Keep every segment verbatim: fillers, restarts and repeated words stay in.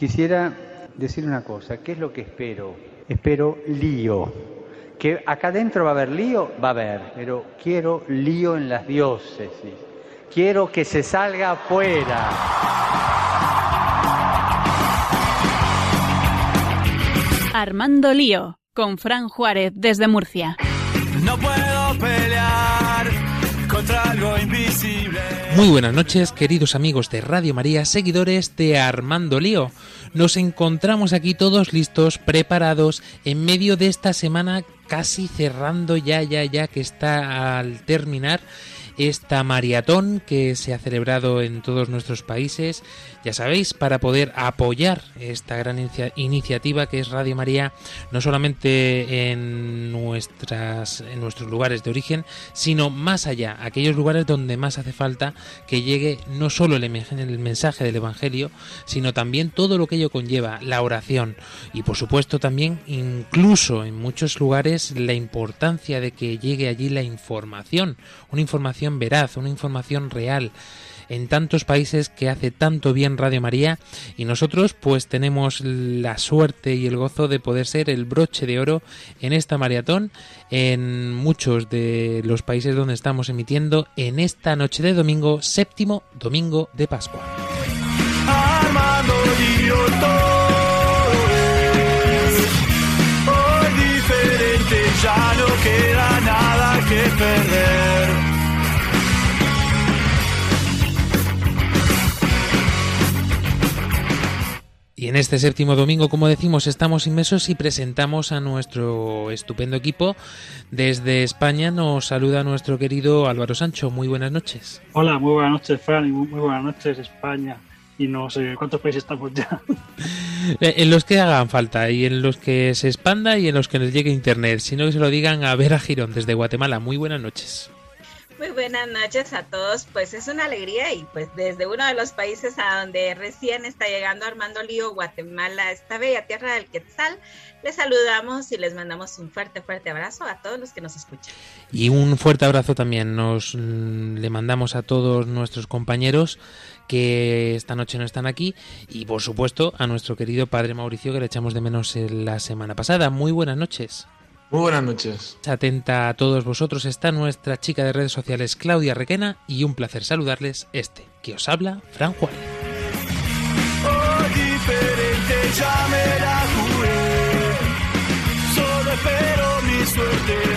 Quisiera decir una cosa, ¿qué es lo que espero? Espero lío. Que acá dentro va a haber lío, va a haber, pero quiero lío en las diócesis. Quiero que se salga afuera. Armando Lío, con Fran Juárez desde Murcia. No puedo pelear contra algo invisible. Muy buenas noches, queridos amigos de Radio María, seguidores de Armando Lío. Nos encontramos aquí todos listos, preparados, en medio de esta semana casi cerrando ya, ya, ya, que está al terminar esta maratón que se ha celebrado en todos nuestros países, ya sabéis, para poder apoyar esta gran inicia- iniciativa que es Radio María, no solamente en, nuestras, en nuestros lugares de origen, sino más allá, aquellos lugares donde más hace falta que llegue no solo el, el mensaje del Evangelio, sino también todo lo que ello conlleva, la oración y por supuesto también, incluso en muchos lugares, la importancia de que llegue allí la información, una información veraz, una información real en tantos países que hace tanto bien Radio María, y nosotros pues tenemos la suerte y el gozo de poder ser el broche de oro en esta maratón en muchos de los países donde estamos emitiendo en esta noche de domingo, séptimo domingo de Pascua. Armando Lío, hoy diferente, ya no queda nada que perder. Y en este séptimo domingo, como decimos, estamos inmersos y presentamos a nuestro estupendo equipo. Desde España nos saluda nuestro querido Álvaro Sancho. Muy buenas noches. Hola, muy buenas noches, Fran, y muy buenas noches, España. Y no sé cuántos países estamos ya. En los que hagan falta, y en los que se expanda, y en los que les llegue internet. Si no, que se lo digan a Vera Girón, desde Guatemala. Muy buenas noches. Muy buenas noches a todos, pues es una alegría y pues desde uno de los países a donde recién está llegando Armando Lío, Guatemala, esta bella tierra del Quetzal, les saludamos y les mandamos un fuerte, fuerte abrazo a todos los que nos escuchan. Y un fuerte abrazo también nos le mandamos a todos nuestros compañeros que esta noche no están aquí y por supuesto a nuestro querido padre Mauricio, que le echamos de menos la semana pasada. Muy buenas noches. Muy buenas noches. Atenta a todos vosotros está nuestra chica de redes sociales Claudia Requena y un placer saludarles, este que os habla, Fran Juárez. Oh, diferente, ya me la jugué. Solo espero mi suerte.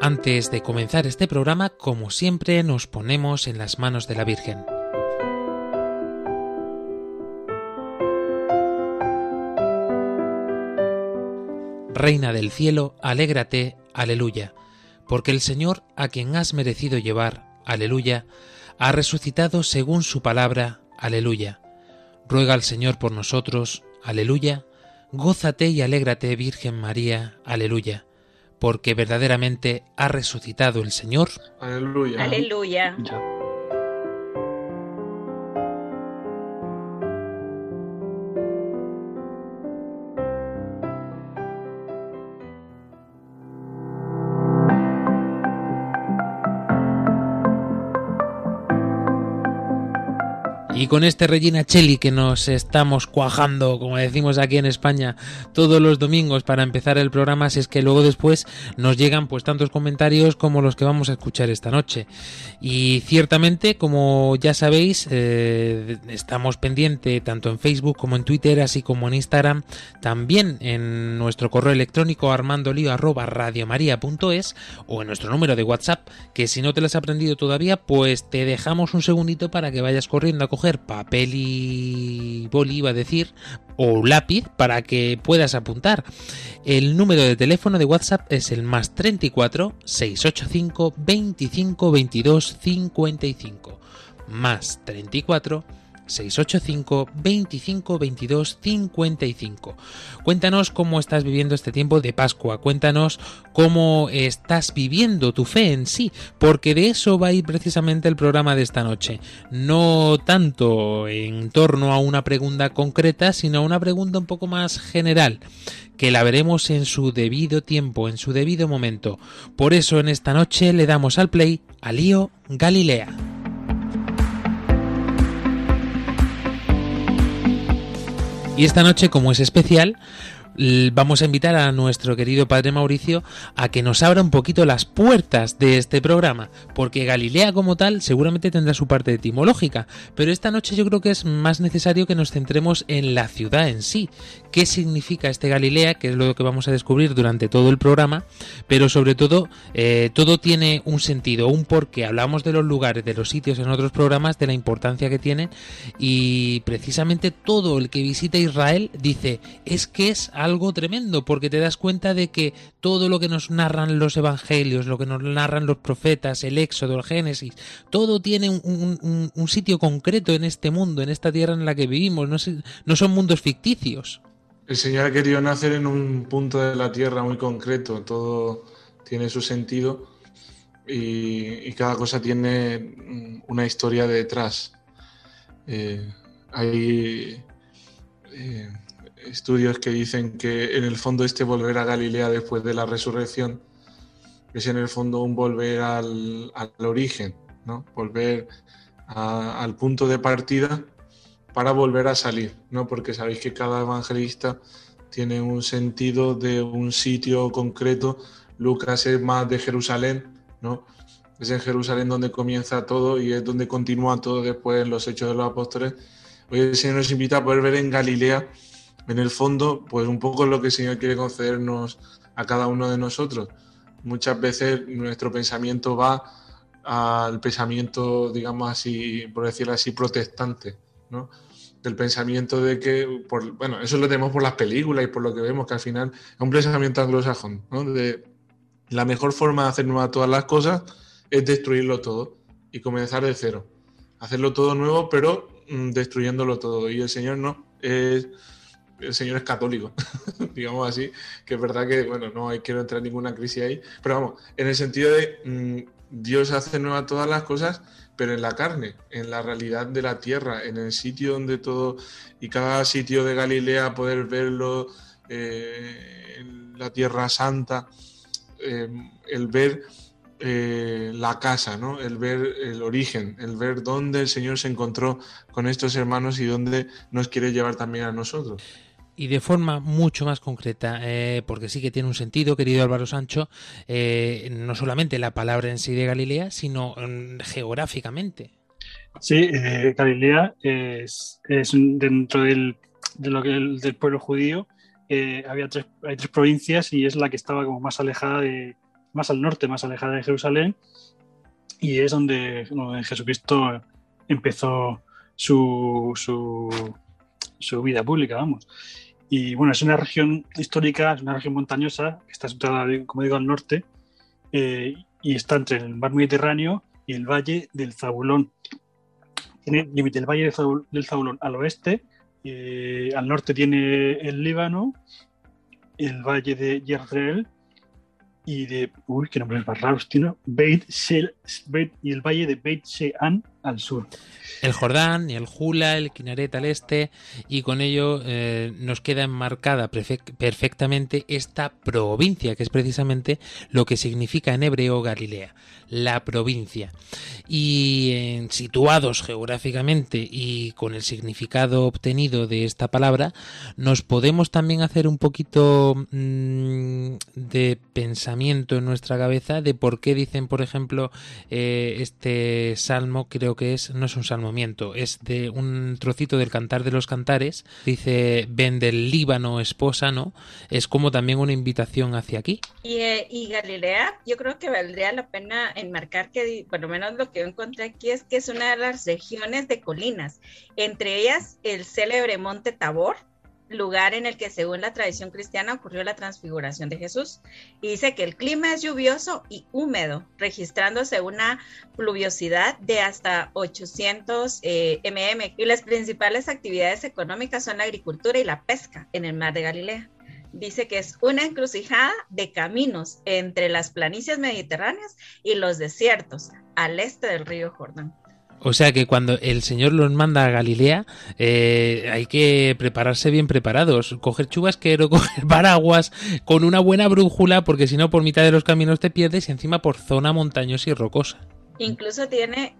Antes de comenzar este programa, como siempre, nos ponemos en las manos de la Virgen. Reina del cielo, alégrate, aleluya, porque el Señor a quien has merecido llevar, aleluya, ha resucitado según su palabra, aleluya. Ruega al Señor por nosotros, aleluya, gózate y alégrate, Virgen María, aleluya. Porque verdaderamente ha resucitado el Señor. Aleluya. Aleluya. Y con este Regina Cheli que nos estamos cuajando, como decimos aquí en España, todos los domingos para empezar el programa, si es que luego después nos llegan pues tantos comentarios como los que vamos a escuchar esta noche. Y ciertamente, como ya sabéis, eh, estamos pendientes tanto en Facebook como en Twitter, así como en Instagram, también en nuestro correo electrónico armandolio arroba radiomaria punto es o en nuestro número de WhatsApp, que si no te lo has aprendido todavía, pues te dejamos un segundito para que vayas corriendo a coger papel y boli, iba a decir, o lápiz, para que puedas apuntar. El número de teléfono de WhatsApp es el más treinta y cuatro, seiscientos ochenta y cinco, veinticinco, veintidós, cincuenta y cinco, más treinta y cuatro seiscientos ochenta y cinco, veinticinco, veintidós, cincuenta y cinco. Cuéntanos cómo estás viviendo este tiempo de Pascua, cuéntanos cómo estás viviendo tu fe en sí, porque de eso va a ir precisamente el programa de esta noche. No tanto en torno a una pregunta concreta, sino a una pregunta un poco más general, que la veremos en su debido tiempo, en su debido momento. Por eso en esta noche le damos al play a Lío Galilea. Y esta noche, como es especial, vamos a invitar a nuestro querido padre Mauricio a que nos abra un poquito las puertas de este programa, porque Galilea como tal seguramente tendrá su parte etimológica, pero esta noche yo creo que es más necesario que nos centremos en la ciudad en sí. ¿Qué significa este Galilea? Que es lo que vamos a descubrir durante todo el programa, pero sobre todo eh, todo tiene un sentido, un porqué. Hablamos de los lugares, de los sitios en otros programas, de la importancia que tienen, y precisamente todo el que visita Israel dice, es que es algo algo tremendo, porque te das cuenta de que todo lo que nos narran los evangelios, lo que nos narran los profetas, el Éxodo, el Génesis, todo tiene un, un, un sitio concreto en este mundo, en esta tierra en la que vivimos, no, es, no son mundos ficticios. El Señor ha querido nacer en un punto de la tierra muy concreto, todo tiene su sentido y, y cada cosa tiene una historia de detrás. Eh, hay... Eh, estudios que dicen que en el fondo este volver a Galilea después de la resurrección es en el fondo un volver al, al origen, ¿no? Volver a, al punto de partida para volver a salir, ¿no? Porque sabéis que cada evangelista tiene un sentido de un sitio concreto. Lucas es más de Jerusalén, ¿no? Es en Jerusalén donde comienza todo y es donde continúa todo después en los Hechos de los Apóstoles. Hoy el Señor nos invita a poder ver en Galilea, en el fondo, pues un poco lo que el Señor quiere concedernos a cada uno de nosotros. Muchas veces nuestro pensamiento va al pensamiento, digamos así, por decirlo así, protestante, ¿no? Del pensamiento de que, por, bueno, eso lo tenemos por las películas y por lo que vemos, que al final es un pensamiento anglosajón, ¿no? De la mejor forma de hacer nuevas todas las cosas es destruirlo todo y comenzar de cero. Hacerlo todo nuevo, pero mmm, destruyéndolo todo. Y el Señor no es... El Señor es católico, digamos así, que es verdad que, bueno, no quiero entrar en ninguna crisis ahí, pero vamos, en el sentido de mmm, Dios hace nuevas todas las cosas, pero en la carne, en la realidad de la tierra, en el sitio donde todo y cada sitio de Galilea poder verlo, eh, en la Tierra Santa, eh, el ver eh, la casa, ¿no? El ver el origen, el ver dónde el Señor se encontró con estos hermanos y dónde nos quiere llevar también a nosotros. Y de forma mucho más concreta, eh, porque sí que tiene un sentido, querido Álvaro Sancho, eh, no solamente la palabra en sí de Galilea, sino mm, geográficamente. Sí, eh, Galilea es, es dentro del, de lo que el, del pueblo judío, eh, había tres, hay tres provincias y es la que estaba como más alejada de, más al norte, más alejada de Jerusalén, y es donde, donde Jesucristo empezó su, su, su vida pública, vamos. Y bueno, es una región histórica, es una región montañosa, está situada, como digo, al norte, eh, y está entre el mar Mediterráneo y el valle del Zabulón. Tiene límite el valle del Zabulón al oeste, eh, al norte tiene el Líbano, el valle de Jezreel y de, uy, qué nombres más raros, tío, Beit Shel, Beit, y el valle de Beit Shean al sur. El Jordán, el Jula, el Kinaret al este, y con ello eh, nos queda enmarcada perfectamente esta provincia, que es precisamente lo que significa en hebreo Galilea, la provincia. Y eh, situados geográficamente y con el significado obtenido de esta palabra, nos podemos también hacer un poquito mmm, de pensamiento en nuestra cabeza de por qué dicen, por ejemplo, eh, este salmo, creo que es, no es un salmamiento, es de un trocito del Cantar de los Cantares, dice, ven del Líbano esposa, ¿no? Es como también una invitación hacia aquí. Y, eh, y Galilea, yo creo que valdría la pena enmarcar que, por lo menos lo que yo encontré aquí, es que es una de las regiones de colinas, entre ellas el célebre Monte Tabor, lugar en el que, según la tradición cristiana, ocurrió la transfiguración de Jesús. Y dice que el clima es lluvioso y húmedo, registrándose una pluviosidad de hasta ochocientos eh, milímetros. Y las principales actividades económicas son la agricultura y la pesca en el mar de Galilea. Dice que es una encrucijada de caminos entre las planicies mediterráneas y los desiertos al este del río Jordán. O sea que cuando el Señor los manda a Galilea, eh, hay que prepararse bien preparados, coger chubasquero, coger paraguas, con una buena brújula, porque si no por mitad de los caminos te pierdes, y encima por zona montañosa y rocosa. Incluso tiene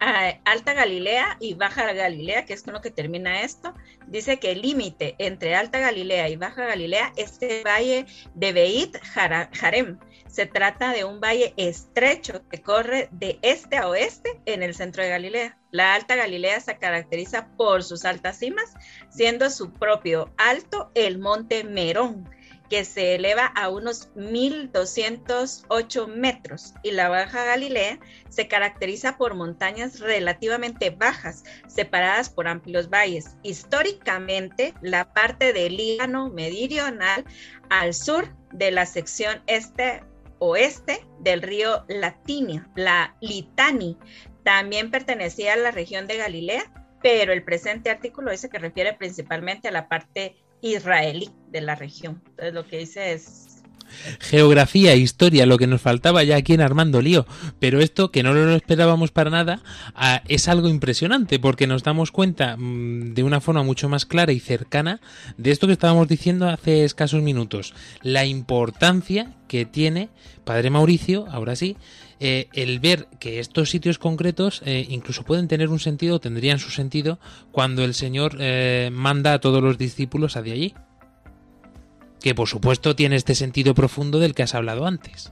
eh, Alta Galilea y Baja Galilea, que es con lo que termina esto. Dice que el límite entre Alta Galilea y Baja Galilea es el valle de Beit Harem. Se trata de un valle estrecho que corre de este a oeste en el centro de Galilea. La Alta Galilea se caracteriza por sus altas cimas, siendo su propio alto el monte Merón, que se eleva a unos mil doscientos ocho metros, y la Baja Galilea se caracteriza por montañas relativamente bajas, separadas por amplios valles. Históricamente, la parte del Líbano meridional al sur de la sección este oeste del río Latinia, la Litani, también pertenecía a la región de Galilea, pero el presente artículo dice que refiere principalmente a la parte israelí de la región. Entonces lo que dice es geografía, historia, lo que nos faltaba ya aquí en Armando Lío, pero esto que no lo esperábamos para nada es algo impresionante, porque nos damos cuenta de una forma mucho más clara y cercana de esto que estábamos diciendo hace escasos minutos, la importancia que tiene, Padre Mauricio, ahora sí, eh, el ver que estos sitios concretos eh, incluso pueden tener un sentido, tendrían su sentido cuando el Señor eh, manda a todos los discípulos hacia allí, que por supuesto tiene este sentido profundo del que has hablado antes.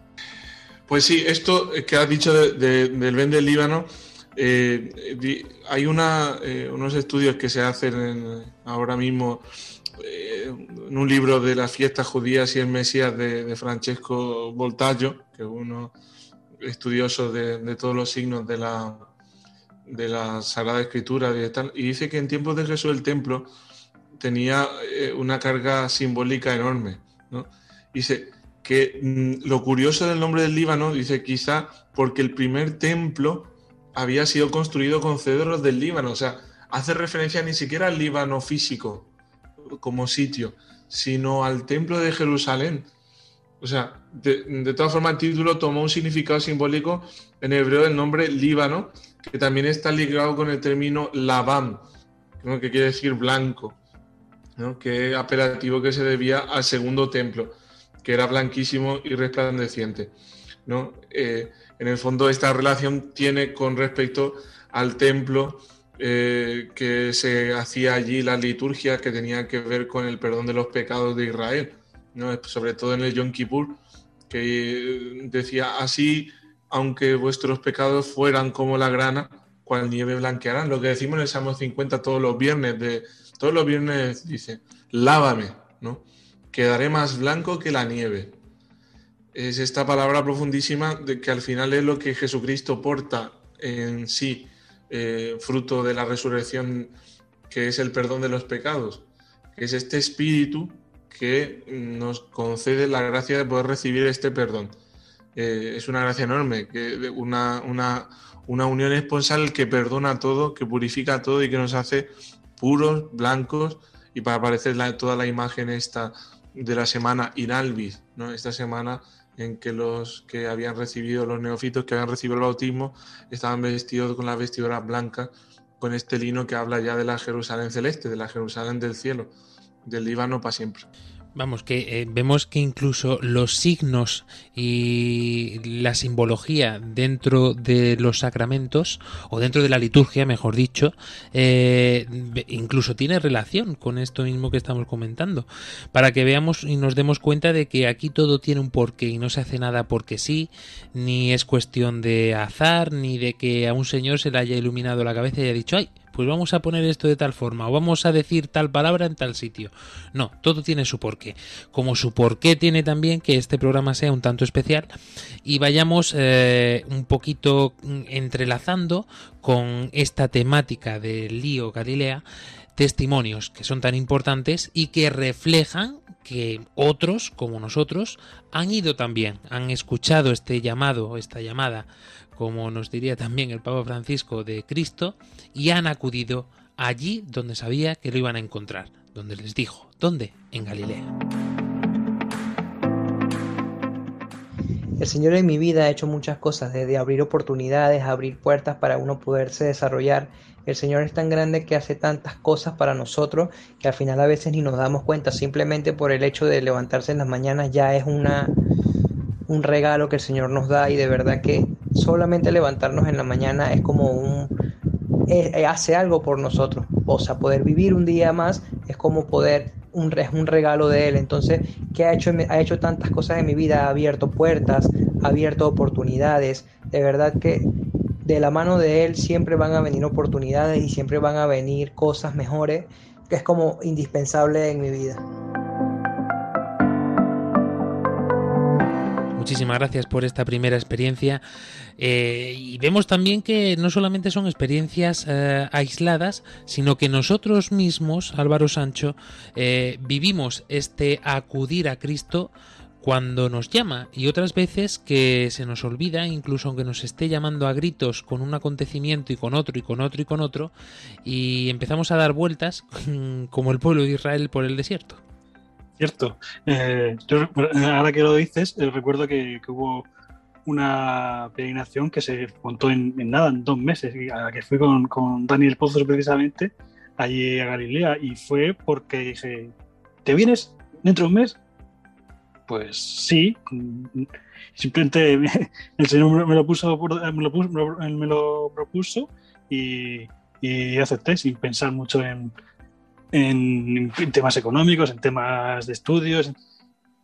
Pues sí, esto que has dicho de, de, del Ben del Líbano, eh, di, hay una, eh, unos estudios que se hacen en, ahora mismo eh, en un libro de las fiestas judías y el Mesías de, de Francesco Voltaggio, que es uno estudioso de, de todos los signos de la, de la Sagrada Escritura y tal, y dice que en tiempos de Jesús el templo tenía una carga simbólica enorme, ¿no? Dice que mmm, lo curioso del nombre del Líbano, dice quizá porque el primer templo había sido construido con cedros del Líbano, o sea, hace referencia ni siquiera al Líbano físico como sitio, sino al templo de Jerusalén. O sea, de, de todas formas el título tomó un significado simbólico en hebreo del nombre Líbano, que también está ligado con el término Labán, ¿no?, que quiere decir blanco, ¿no? Que apelativo que se debía al segundo templo, que era blanquísimo y resplandeciente, ¿no? Eh, en el fondo esta relación tiene con respecto al templo eh, que se hacía allí, la liturgia que tenía que ver con el perdón de los pecados de Israel, ¿no? Sobre todo en el Yom Kippur, que decía: así, aunque vuestros pecados fueran como la grana, cual nieve blanquearán, lo que decimos en el Salmo cincuenta todos los viernes de Todos los viernes dice: lávame, ¿no?, quedaré más blanco que la nieve. Es esta palabra profundísima de que al final es lo que Jesucristo porta en sí, eh, fruto de la resurrección, que es el perdón de los pecados. Es este espíritu que nos concede la gracia de poder recibir este perdón. Eh, es una gracia enorme, que una, una, una unión esponsal que perdona todo, que purifica todo y que nos hace puros, blancos, y para aparecer la, toda la imagen esta de la semana in albis, ¿no? Esta semana en que los que habían recibido, los neófitos que habían recibido el bautismo, estaban vestidos con las vestiduras blancas, con este lino que habla ya de la Jerusalén celeste, de la Jerusalén del cielo, del Líbano para siempre. Vamos, que eh, vemos que incluso los signos y la simbología dentro de los sacramentos, o dentro de la liturgia, mejor dicho, eh, incluso tiene relación con esto mismo que estamos comentando, para que veamos y nos demos cuenta de que aquí todo tiene un porqué y no se hace nada porque sí, ni es cuestión de azar, ni de que a un señor se le haya iluminado la cabeza y haya dicho: ¡ay!, pues vamos a poner esto de tal forma, o vamos a decir tal palabra en tal sitio. No, todo tiene su porqué. Como su porqué tiene también que este programa sea un tanto especial y vayamos eh, un poquito entrelazando con esta temática de Lío Galilea, testimonios que son tan importantes y que reflejan que otros, como nosotros, han ido también, han escuchado este llamado, esta llamada, como nos diría también el Papa Francisco, de Cristo, y han acudido allí donde sabía que lo iban a encontrar, donde les dijo, ¿dónde? En Galilea. El Señor en mi vida ha hecho muchas cosas, desde abrir oportunidades, abrir puertas para uno poderse desarrollar. El Señor es tan grande que hace tantas cosas para nosotros que al final a veces ni nos damos cuenta. Simplemente por el hecho de levantarse en las mañanas ya es una, un regalo que el Señor nos da, y de verdad que solamente levantarnos en la mañana es como un... Eh, hace algo por nosotros. O sea, poder vivir un día más es como poder... Un, es un regalo de Él. Entonces, ¿qué ha hecho? Ha hecho tantas cosas en mi vida, ha abierto puertas, ha abierto oportunidades. De verdad que de la mano de Él siempre van a venir oportunidades y siempre van a venir cosas mejores, que es como indispensable en mi vida. Muchísimas gracias por esta primera experiencia. Eh, y vemos también que no solamente son experiencias eh, aisladas, sino que nosotros mismos, Álvaro Sancho, eh, vivimos este acudir a Cristo cuando nos llama, y otras veces que se nos olvida, incluso aunque nos esté llamando a gritos con un acontecimiento y con otro y con otro y con otro, y empezamos a dar vueltas como el pueblo de Israel por el desierto. Cierto. Eh, yo, ahora que lo dices, eh, recuerdo que, que hubo una peregrinación que se montó en, en nada, en dos meses, y a la que fui con, con Daniel Pozos precisamente, allí a Galilea, y fue porque dije, ¿te vienes dentro de un mes? Pues sí, simplemente me, el Señor me lo puso, me lo, puso, me lo propuso y, y acepté sin pensar mucho en... En, en temas económicos, en temas de estudios,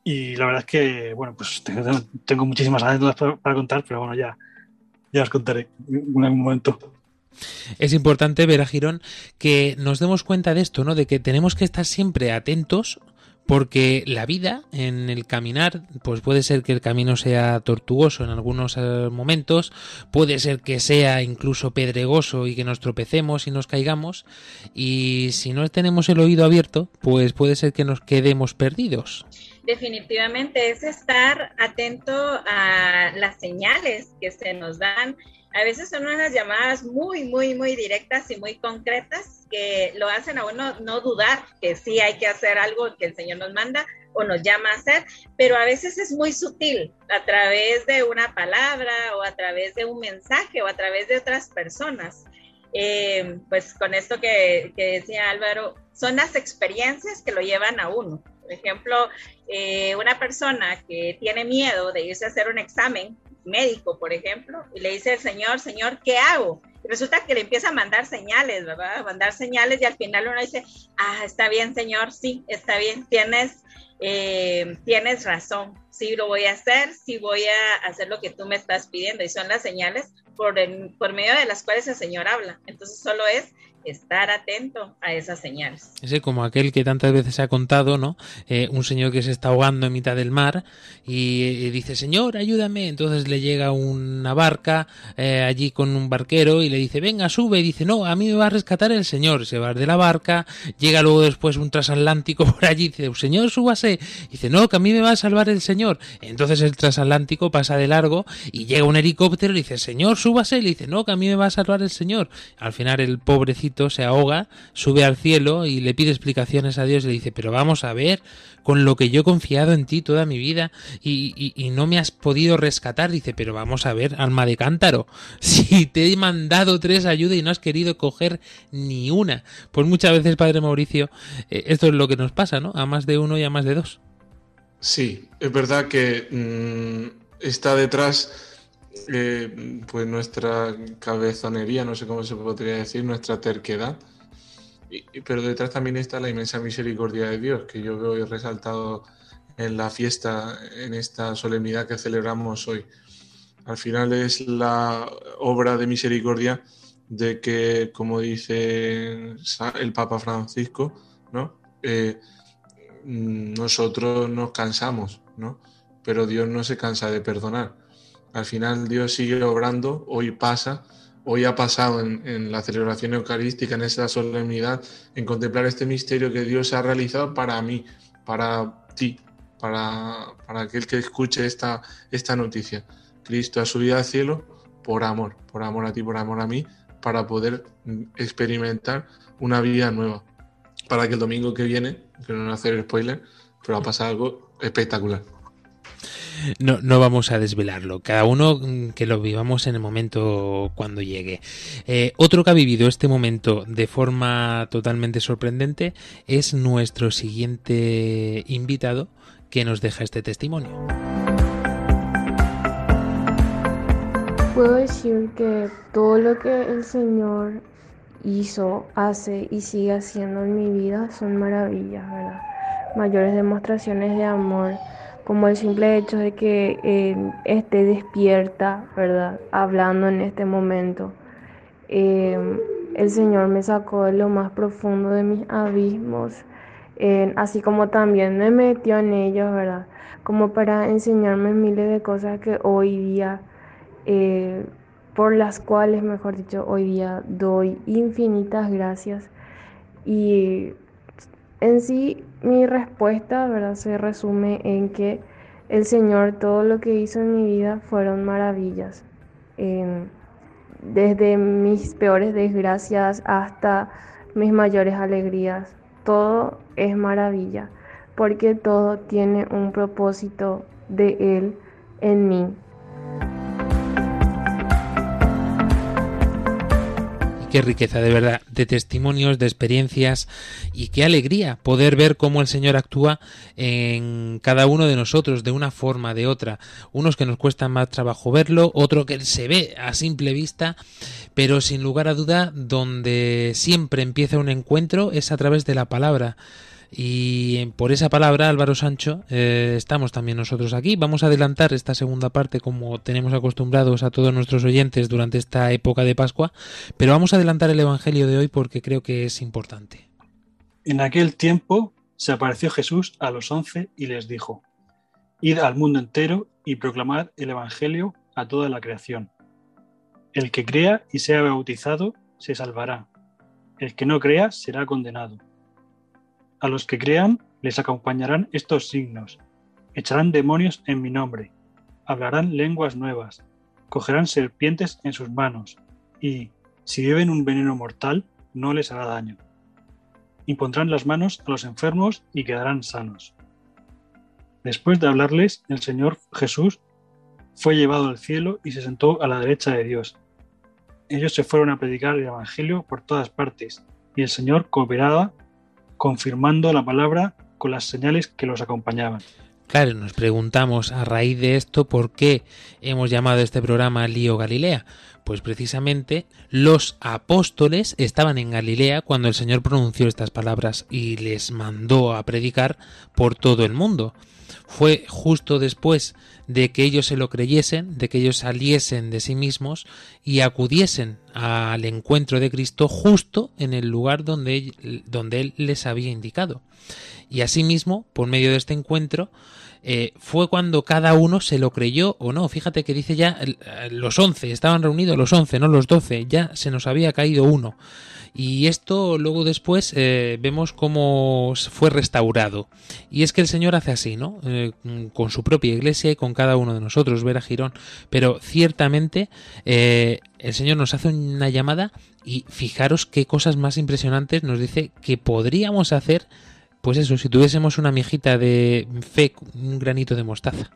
y la verdad es que, bueno, pues tengo, tengo muchísimas anécdotas para, para contar, pero bueno, ya, ya os contaré en algún momento. Es importante, Vera Girón, que nos demos cuenta de esto, ¿no? De que tenemos que estar siempre atentos, porque la vida en el caminar, pues puede ser que el camino sea tortuoso en algunos momentos, puede ser que sea incluso pedregoso y que nos tropecemos y nos caigamos, y si no tenemos el oído abierto, pues puede ser que nos quedemos perdidos. Definitivamente es estar atento a las señales que se nos dan. A veces son unas llamadas muy, muy, muy directas y muy concretas que lo hacen a uno no dudar que sí hay que hacer algo que el Señor nos manda o nos llama a hacer, pero a veces es muy sutil, a través de una palabra o a través de un mensaje o a través de otras personas. Eh, pues con esto que, que decía Álvaro, son las experiencias que lo llevan a uno. Por ejemplo, eh, una persona que tiene miedo de irse a hacer un examen médico, por ejemplo, y le dice el Señor, Señor, ¿qué hago? Y resulta que le empieza a mandar señales, ¿verdad? A mandar señales, y al final uno dice, ah, está bien, Señor, sí, está bien, tienes, eh, tienes razón, sí lo voy a hacer, sí voy a hacer lo que tú me estás pidiendo, y son las señales por, el, por medio de las cuales el Señor habla. Entonces solo es estar atento a esas señales. Es como aquel que tantas veces se ha contado, ¿no? Eh, un señor que se está ahogando en mitad del mar y, y dice, Señor, ayúdame. Entonces le llega una barca eh, allí con un barquero y le dice, venga, sube. Y dice, no, a mí me va a rescatar el Señor. Se va de la barca, llega luego después un transatlántico por allí y dice, Señor, súbase. Y dice, no, que a mí me va a salvar el Señor. Entonces el transatlántico pasa de largo y llega un helicóptero y le dice, Señor, súbase. Y le dice, no, que a mí me va a salvar el Señor. Al final el pobrecito se ahoga, sube al cielo y le pide explicaciones a Dios, le dice, pero vamos a ver, con lo que yo he confiado en ti toda mi vida y, y, y no me has podido rescatar, dice, pero vamos a ver, alma de cántaro, si te he mandado tres ayudas y no has querido coger ni una. Pues muchas veces, Padre Mauricio, eh, esto es lo que nos pasa, ¿no? A más de uno y a más de dos. Sí, es verdad que mmm, está detrás... Eh, pues nuestra cabezonería, no sé cómo se podría decir, nuestra terquedad, y, y, pero detrás también está la inmensa misericordia de Dios, que yo veo resaltado en la fiesta, en esta solemnidad que celebramos hoy. Al final es la obra de misericordia de que, como dice el Papa Francisco, ¿no? Eh, nosotros nos cansamos, ¿no? Pero Dios no se cansa de perdonar. Al final Dios sigue obrando, hoy pasa, hoy ha pasado en, en la celebración eucarística, en esa solemnidad, en contemplar este misterio que Dios ha realizado para mí, para ti, para, para aquel que escuche esta, esta noticia. Cristo ha subido al cielo por amor, por amor a ti, por amor a mí, para poder experimentar una vida nueva. Para que el domingo que viene, que no voy a hacer spoiler, pero va a pasar algo espectacular. No, no vamos a desvelarlo, cada uno que lo vivamos en el momento cuando llegue. Eh, otro que ha vivido este momento de forma totalmente sorprendente es nuestro siguiente invitado, que nos deja este testimonio. Puedo decir que todo lo que el Señor hizo, hace y sigue haciendo en mi vida son maravillas, ¿verdad? Mayores demostraciones de amor, como el simple hecho de que eh, esté despierta, ¿verdad?, hablando en este momento. Eh, el Señor me sacó de lo más profundo de mis abismos, eh, así como también me metió en ellos, ¿verdad?, como para enseñarme miles de cosas que hoy día, eh, por las cuales, mejor dicho, hoy día doy infinitas gracias. Y en sí, mi respuesta, ¿verdad?, se resume en que el Señor, todo lo que hizo en mi vida fueron maravillas. Eh, desde mis peores desgracias hasta mis mayores alegrías, todo es maravilla, porque todo tiene un propósito de Él en mí. Qué riqueza, de verdad, de testimonios, de experiencias, y qué alegría poder ver cómo el Señor actúa en cada uno de nosotros de una forma, de otra. Unos que nos cuesta más trabajo verlo, otro que se ve a simple vista, pero sin lugar a duda, donde siempre empieza un encuentro es a través de la palabra. Y por esa palabra, Álvaro Sancho, eh, estamos también nosotros aquí. Vamos a adelantar esta segunda parte, como tenemos acostumbrados a todos nuestros oyentes durante esta época de Pascua, pero vamos a adelantar el Evangelio de hoy porque creo que es importante. En aquel tiempo se apareció Jesús a los once y les dijo: Id al mundo entero y proclamad el Evangelio a toda la creación. El que crea y sea bautizado se salvará. El que no crea será condenado. A los que crean les acompañarán estos signos: echarán demonios en mi nombre, hablarán lenguas nuevas, cogerán serpientes en sus manos y, si beben un veneno mortal, no les hará daño. Impondrán las manos a los enfermos y quedarán sanos. Después de hablarles, el Señor Jesús fue llevado al cielo y se sentó a la derecha de Dios. Ellos se fueron a predicar el Evangelio por todas partes, y el Señor cooperaba confirmando la palabra con las señales que los acompañaban. Claro, nos preguntamos a raíz de esto por qué hemos llamado a este programa Lío Galilea. Pues precisamente los apóstoles estaban en Galilea cuando el Señor pronunció estas palabras y les mandó a predicar por todo el mundo. Fue justo después de que ellos se lo creyesen, de que ellos saliesen de sí mismos y acudiesen al encuentro de Cristo justo en el lugar donde, donde Él les había indicado. Y asimismo, por medio de este encuentro, eh, fue cuando cada uno se lo creyó o no. Fíjate que dice ya los once, estaban reunidos los once, no los doce, ya se nos había caído uno. Y esto luego después eh, vemos cómo fue restaurado. Y es que el Señor hace así, ¿no? Eh, con su propia iglesia y con cada uno de nosotros, Vera Girón. Pero ciertamente eh, el Señor nos hace una llamada y fijaros qué cosas más impresionantes nos dice que podríamos hacer. Pues eso, si tuviésemos una mijita de fe, un granito de mostaza.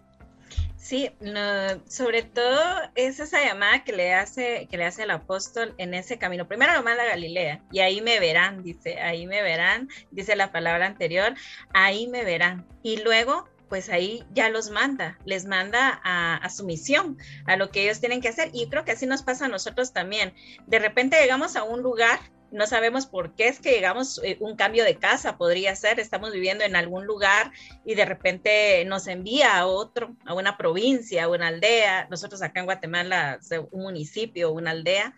Sí, no, sobre todo es esa llamada que le hace que le hace el apóstol en ese camino. Primero lo manda a Galilea, y ahí me verán, dice, ahí me verán, dice la palabra anterior, ahí me verán. Y luego, pues ahí ya los manda, les manda a, a su misión, a lo que ellos tienen que hacer. Y yo creo que así nos pasa a nosotros también. De repente llegamos a un lugar, no sabemos por qué es que llegamos, eh, un cambio de casa podría ser, estamos viviendo en algún lugar y de repente nos envía a otro, a una provincia, a una aldea, nosotros acá en Guatemala, un municipio, una aldea,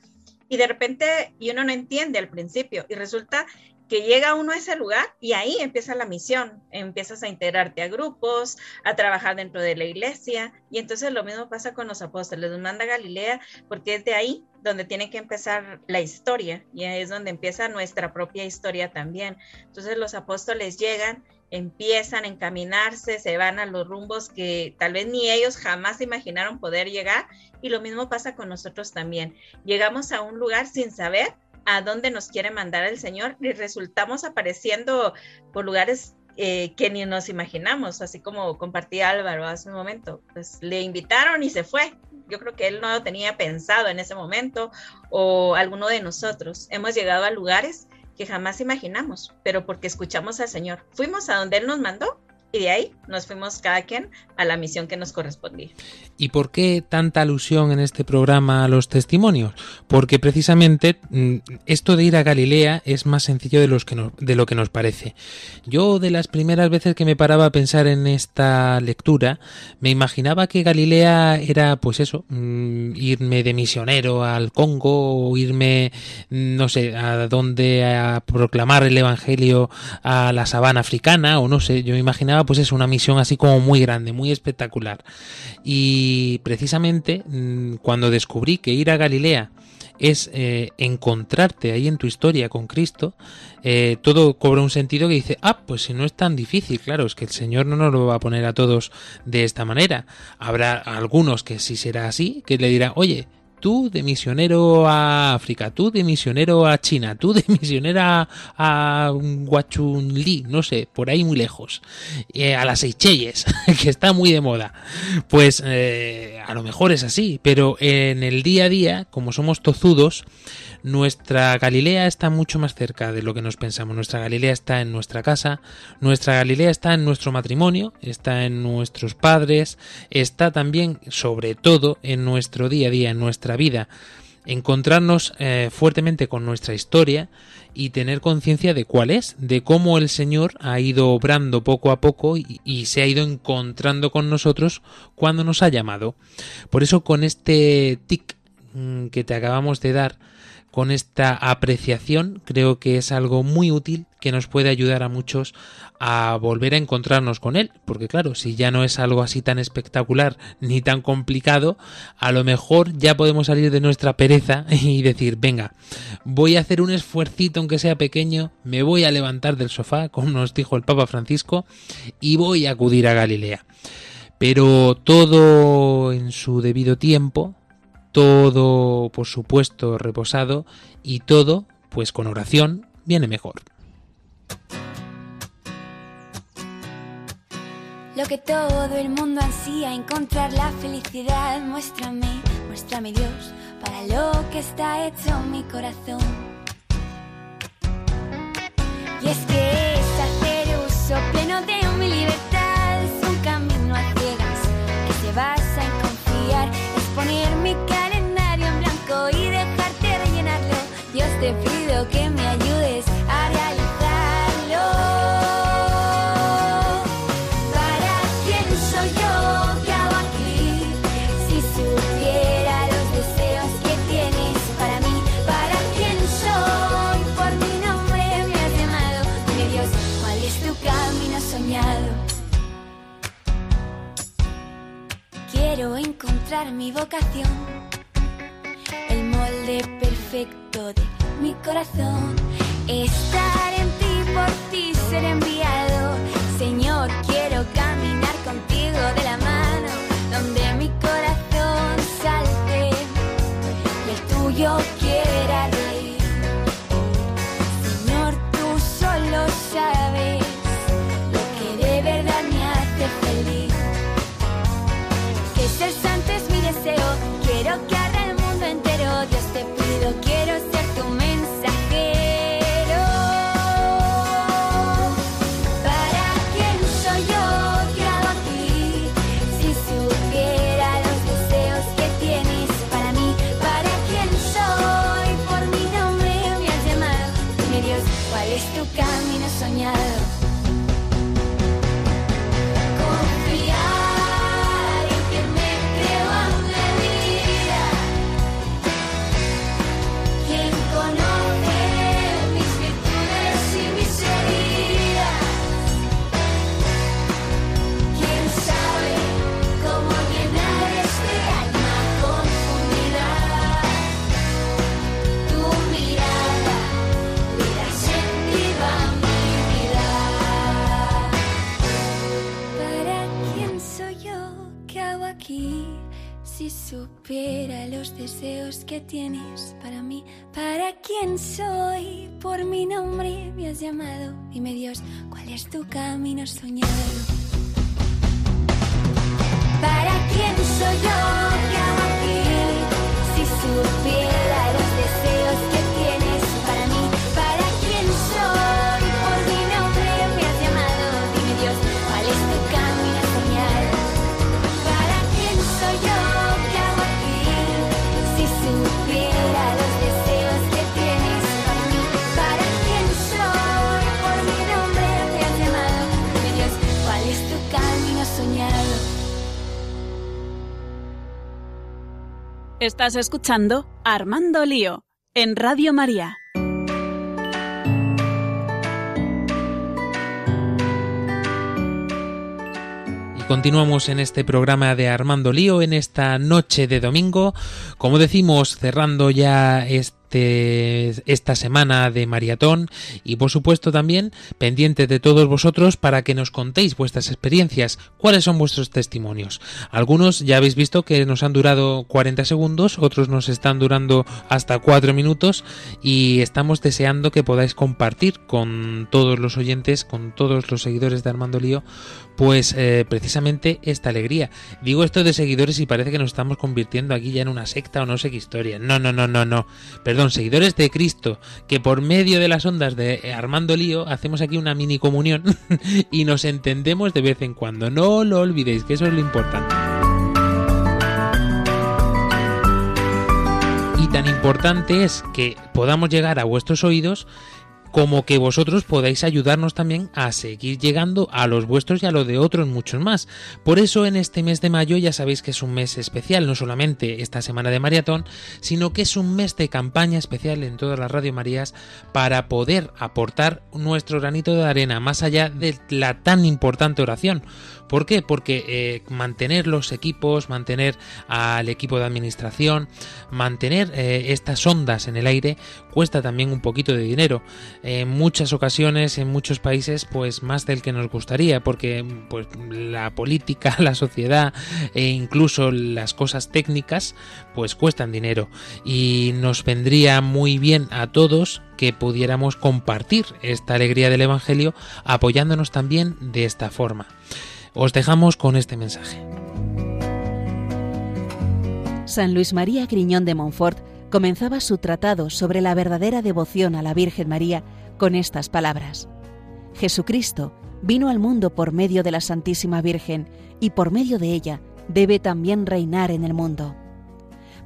y de repente y uno no entiende al principio y resulta que llega uno a ese lugar y ahí empieza la misión, empiezas a integrarte a grupos, a trabajar dentro de la iglesia, y entonces lo mismo pasa con los apóstoles, los manda a Galilea porque es de ahí donde tiene que empezar la historia, y ahí es donde empieza nuestra propia historia también. Entonces los apóstoles llegan, empiezan a encaminarse, se van a los rumbos que tal vez ni ellos jamás imaginaron poder llegar, y lo mismo pasa con nosotros también. Llegamos a un lugar sin saber a dónde nos quiere mandar el Señor y resultamos apareciendo por lugares eh, que ni nos imaginamos, así como compartía Álvaro hace un momento, pues le invitaron y se fue. Yo creo que él no lo tenía pensado en ese momento, o alguno de nosotros hemos llegado a lugares que jamás imaginamos, pero porque escuchamos al Señor, fuimos a donde Él nos mandó y de ahí nos fuimos cada quien a la misión que nos correspondía. ¿Y por qué tanta alusión en este programa a los testimonios? Porque precisamente esto de ir a Galilea es más sencillo de, los que nos, de lo que nos parece. Yo de las primeras veces que me paraba a pensar en esta lectura, me imaginaba que Galilea era pues eso, irme de misionero al Congo, o irme, no sé, a donde a proclamar el evangelio a la sabana africana, o no sé, yo me imaginaba pues es una misión así como muy grande, muy espectacular. Y precisamente cuando descubrí que ir a Galilea es eh, encontrarte ahí en tu historia con Cristo, eh, todo cobra un sentido que dice, ah, pues si no es tan difícil, claro, es que el Señor no nos lo va a poner a todos de esta manera. Habrá algunos que sí será así, que le dirá, oye, tú de misionero a África, tú de misionero a China, tú de misionera a Huachunlí, no sé, por ahí muy lejos, eh, a las Seychelles, que está muy de moda. Pues eh, a lo mejor es así, pero en el día a día, como somos tozudos, nuestra Galilea está mucho más cerca de lo que nos pensamos. Nuestra Galilea está en nuestra casa, nuestra Galilea está en nuestro matrimonio, está en nuestros padres, está también, sobre todo, en nuestro día a día, en nuestra vida, encontrarnos eh, fuertemente con nuestra historia y tener conciencia de cuál es, de cómo el Señor ha ido obrando poco a poco y, y se ha ido encontrando con nosotros cuando nos ha llamado. Por eso, con este tic que te acabamos de dar, con esta apreciación, creo que es algo muy útil que nos puede ayudar a muchos a volver a encontrarnos con él, porque claro, si ya no es algo así tan espectacular ni tan complicado, a lo mejor ya podemos salir de nuestra pereza y decir, venga, voy a hacer un esfuercito aunque sea pequeño, me voy a levantar del sofá, como nos dijo el Papa Francisco, y voy a acudir a Galilea. Pero todo en su debido tiempo, todo, por supuesto, reposado, y todo, pues con oración, viene mejor. Lo que todo el mundo ansía, encontrar la felicidad, muéstrame, muéstrame Dios, para lo que está hecho mi corazón. Y es que es hacer uso pleno de mi libertad, es un camino a ciegas que se basa en confiar, es poner mi cara y dejarte rellenarlo. Dios, te pido que me ayudes a realizarlo. ¿Para quién soy yo? ¿Qué hago aquí? Si supiera los deseos que tienes para mí. ¿Para quién soy? Por mi nombre me has llamado. Dime, Dios, ¿cuál es tu camino soñado? Quiero encontrar mi vocación, molde perfecto de mi corazón, estar en ti, por ti ser enviado. Señor, quiero caminar contigo de la mano, donde mi corazón salte y el tuyo quiera reír. Señor, tú solo sabes lo que de verdad me hace feliz. Que ser santo es mi deseo, quiero que Dios, te pido, quiero ser tu mensajero para deseos que tienes para mí, para quién soy, por mi nombre me has llamado. Dime Dios, ¿cuál es tu camino soñado? ¿Para quién soy yo? ¿Qué hago aquí? Si supiera los deseos que tienes para mí, ¿para quién soy? Por mi nombre me has llamado. Dime Dios, ¿cuál es tu camino soñado? ¿Para quién soy yo? ¿Qué hago aquí? Si supiera los deseos que tienes para mí, ¿para quién soy? Por mi nombre me has llamado. Dime Dios, ¿cuál es tu camino soñado? Estás escuchando Armando Lío en Radio María. Y continuamos en este programa de Armando Lío en esta noche de domingo, como decimos, cerrando ya este esta semana de maratón y por supuesto también pendiente de todos vosotros para que nos contéis vuestras experiencias, cuáles son vuestros testimonios. Algunos ya habéis visto que nos han durado cuarenta segundos, otros nos están durando hasta cuatro minutos y estamos deseando que podáis compartir con todos los oyentes, con todos los seguidores de Armando Lío, pues eh, precisamente esta alegría. Digo esto de seguidores y parece que nos estamos convirtiendo aquí ya en una secta o no sé qué historia. No, no, no, no, no. Perdón, seguidores de Cristo, que por medio de las ondas de Armando Lío hacemos aquí una mini comunión y nos entendemos de vez en cuando. No lo olvidéis, que eso es lo importante. Y tan importante es que podamos llegar a vuestros oídos como que vosotros podáis ayudarnos también a seguir llegando a los vuestros y a los de otros muchos más. Por eso en este mes de mayo ya sabéis que es un mes especial, no solamente esta semana de maratón, sino que es un mes de campaña especial en todas las Radio Marías para poder aportar nuestro granito de arena más allá de la tan importante oración. ¿Por qué? Porque eh, mantener los equipos, mantener al equipo de administración, mantener eh, estas ondas en el aire cuesta también un poquito de dinero. En muchas ocasiones, en muchos países, pues más del que nos gustaría, porque pues, la política, la sociedad e incluso las cosas técnicas, pues cuestan dinero. Y nos vendría muy bien a todos que pudiéramos compartir esta alegría del Evangelio apoyándonos también de esta forma. Os dejamos con este mensaje. San Luis María Griñón de Montfort comenzaba su tratado sobre la verdadera devoción a la Virgen María con estas palabras: Jesucristo vino al mundo por medio de la Santísima Virgen y por medio de ella debe también reinar en el mundo.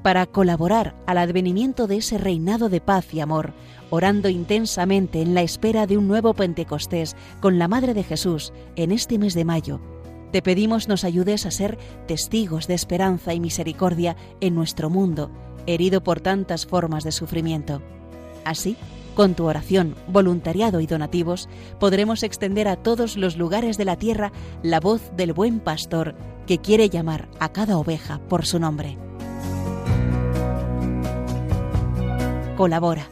Para colaborar al advenimiento de ese reinado de paz y amor, orando intensamente en la espera de un nuevo Pentecostés con la Madre de Jesús en este mes de mayo, te pedimos nos ayudes a ser testigos de esperanza y misericordia en nuestro mundo, herido por tantas formas de sufrimiento. Así, con tu oración, voluntariado y donativos, podremos extender a todos los lugares de la tierra la voz del buen pastor que quiere llamar a cada oveja por su nombre. Colabora.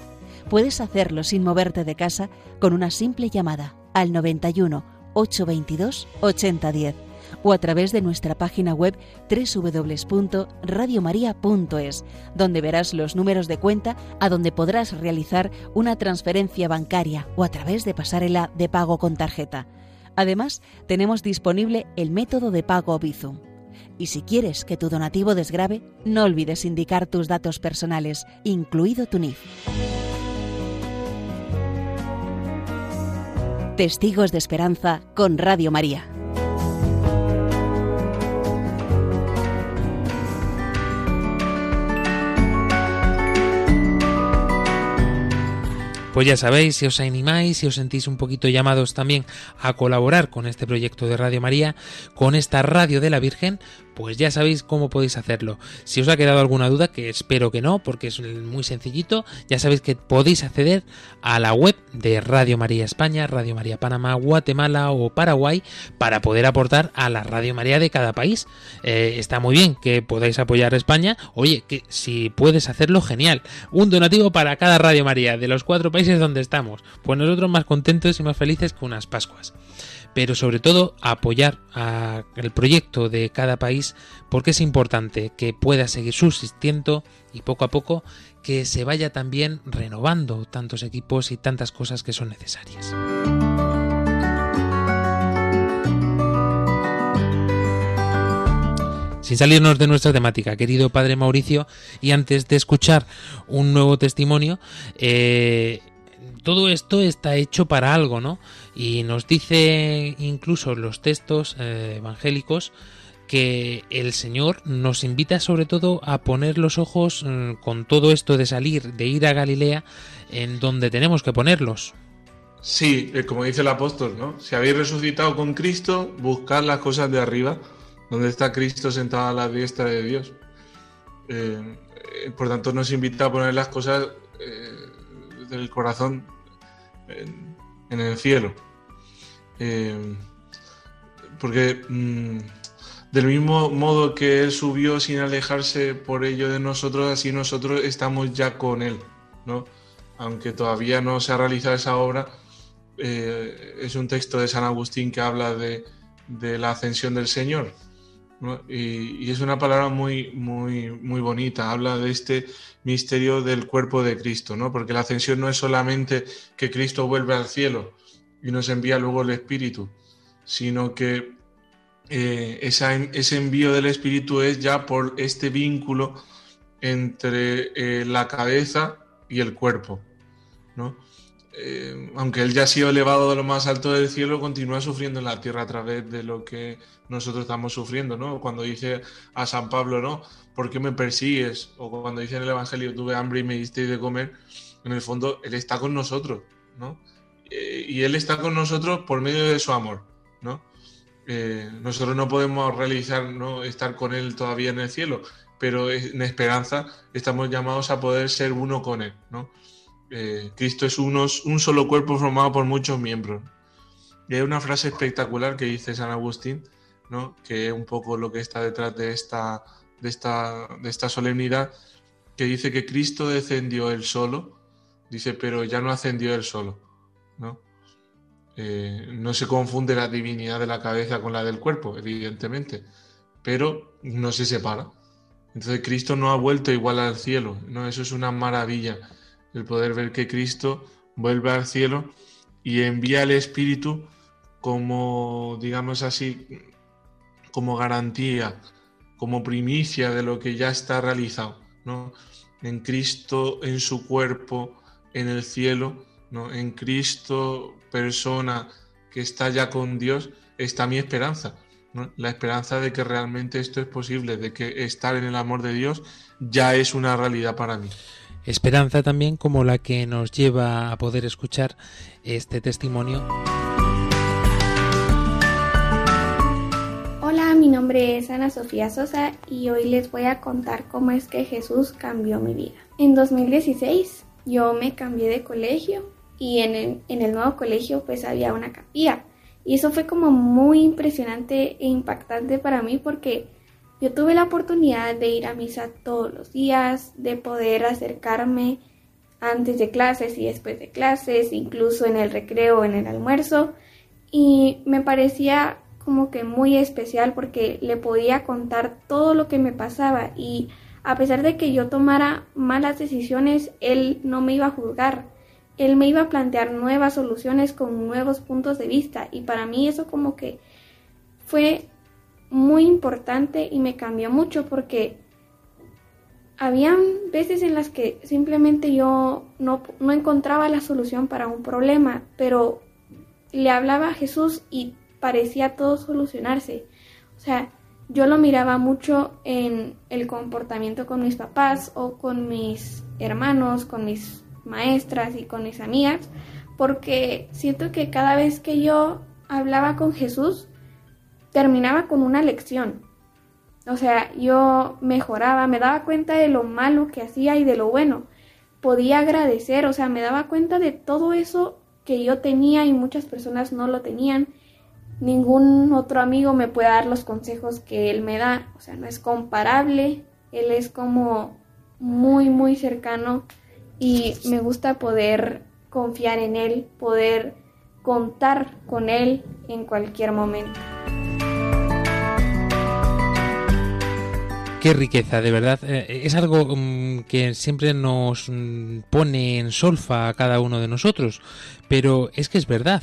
Puedes hacerlo sin moverte de casa con una simple llamada al noventa y uno, ochocientos veintidós, ochenta diez o a través de nuestra página web doble u doble u doble u punto radio maría punto es, donde verás los números de cuenta a donde podrás realizar una transferencia bancaria o a través de pasarela de pago con tarjeta. Además, tenemos disponible el método de pago Bizum. Y si quieres que tu donativo desgrave, no olvides indicar tus datos personales, incluido tu N I F. Testigos de Esperanza con Radio María. Pues ya sabéis, si os animáis, si os sentís un poquito llamados también a colaborar con este proyecto de Radio María, con esta Radio de la Virgen, pues ya sabéis cómo podéis hacerlo. Si os ha quedado alguna duda, que espero que no, porque es muy sencillito, ya sabéis que podéis acceder a la web de Radio María España, Radio María Panamá, Guatemala o Paraguay para poder aportar a la Radio María de cada país. Eh, está muy bien que podáis apoyar a España. Oye, que si puedes hacerlo, genial. Un donativo para cada Radio María de los cuatro países donde estamos, pues nosotros más contentos y más felices que unas Pascuas. pero sobre todo a apoyar al proyecto de cada país, porque es importante que pueda seguir subsistiendo y poco a poco que se vaya también renovando tantos equipos y tantas cosas que son necesarias. Sin salirnos de nuestra temática, querido padre Mauricio, y antes de escuchar un nuevo testimonio, eh, todo esto está hecho para algo, ¿no? Y nos dice incluso los textos eh, evangélicos que el Señor nos invita sobre todo a poner los ojos eh, con todo esto de salir, de ir a Galilea, en donde tenemos que ponerlos. Sí, eh, como dice el apóstol, ¿no? Si habéis resucitado con Cristo, buscad las cosas de arriba, donde está Cristo sentado a la diestra de Dios. Eh, eh, por tanto, nos invita a poner las cosas eh, del corazón en, en el cielo, eh, porque mmm, del mismo modo que Él subió sin alejarse por ello de nosotros, así nosotros estamos ya con Él, ¿no? Aunque todavía no se ha realizado esa obra. Eh, es un texto de San Agustín que habla de, de la ascensión del Señor, ¿no? Y, y es una palabra muy, muy, muy bonita. Habla de este misterio del cuerpo de Cristo, ¿no? Porque la ascensión no es solamente que Cristo vuelve al cielo y nos envía luego el Espíritu, sino que eh, esa, ese envío del Espíritu es ya por este vínculo entre eh, la cabeza y el cuerpo, ¿no? Eh, aunque Él ya ha sido elevado de lo más alto del cielo, continúa sufriendo en la tierra a través de lo que nosotros estamos sufriendo, ¿no? Cuando dice a San Pablo, ¿no? ¿Por qué me persigues? O cuando dice en el Evangelio, tuve hambre y me disteis de comer. En el fondo, Él está con nosotros, ¿no? Eh, y Él está con nosotros por medio de su amor, ¿no? Eh, nosotros no podemos realizar, ¿no? Estar con Él todavía en el cielo, pero en esperanza estamos llamados a poder ser uno con Él, ¿no? Eh, Cristo es unos, un solo cuerpo formado por muchos miembros. Y hay una frase espectacular que dice San Agustín, ¿no? Que es un poco lo que está detrás de esta, de esta, de esta solemnidad, que dice que Cristo descendió Él solo, dice, pero ya no ascendió Él solo, ¿no? Eh, no se confunde la divinidad de la cabeza con la del cuerpo, evidentemente, pero no se separa. Entonces Cristo no ha vuelto igual al cielo, ¿no? Eso es una maravilla, el poder ver que Cristo vuelve al cielo y envía el Espíritu como, digamos así, como garantía, como primicia de lo que ya está realizado, ¿no? En Cristo, en su cuerpo, en el cielo, ¿no? En Cristo, persona que está ya con Dios, está mi esperanza, ¿no? La esperanza de que realmente esto es posible, de que estar en el amor de Dios ya es una realidad para mí. Esperanza también como la que nos lleva a poder escuchar este testimonio. Hola, mi nombre es Ana Sofía Sosa y hoy les voy a contar cómo es que Jesús cambió mi vida. En dos mil dieciséis yo me cambié de colegio y en el, en el nuevo colegio pues había una capilla. Y eso fue como muy impresionante e impactante para mí porque yo tuve la oportunidad de ir a misa todos los días, de poder acercarme antes de clases y después de clases, incluso en el recreo, en el almuerzo, y me parecía como que muy especial porque le podía contar todo lo que me pasaba y a pesar de que yo tomara malas decisiones, Él no me iba a juzgar, Él me iba a plantear nuevas soluciones con nuevos puntos de vista y para mí eso como que fue muy importante y me cambió mucho porque habían veces en las que simplemente yo no, no encontraba la solución para un problema, pero le hablaba a Jesús y parecía todo solucionarse. O sea, yo lo miraba mucho en el comportamiento con mis papás o con mis hermanos, con mis maestras y con mis amigas, porque siento que cada vez que yo hablaba con Jesús, terminaba con una lección. O sea, yo mejoraba, me daba cuenta de lo malo que hacía y de lo bueno. Podía agradecer, o sea, me daba cuenta de todo eso que yo tenía y muchas personas no lo tenían. Ningún otro amigo me puede dar los consejos que él me da. O sea, no es comparable. Él es como muy, muy cercano y me gusta poder confiar en él, poder contar con Él en cualquier momento. Qué riqueza, de verdad. Es algo que siempre nos pone en solfa a cada uno de nosotros, pero es que es verdad.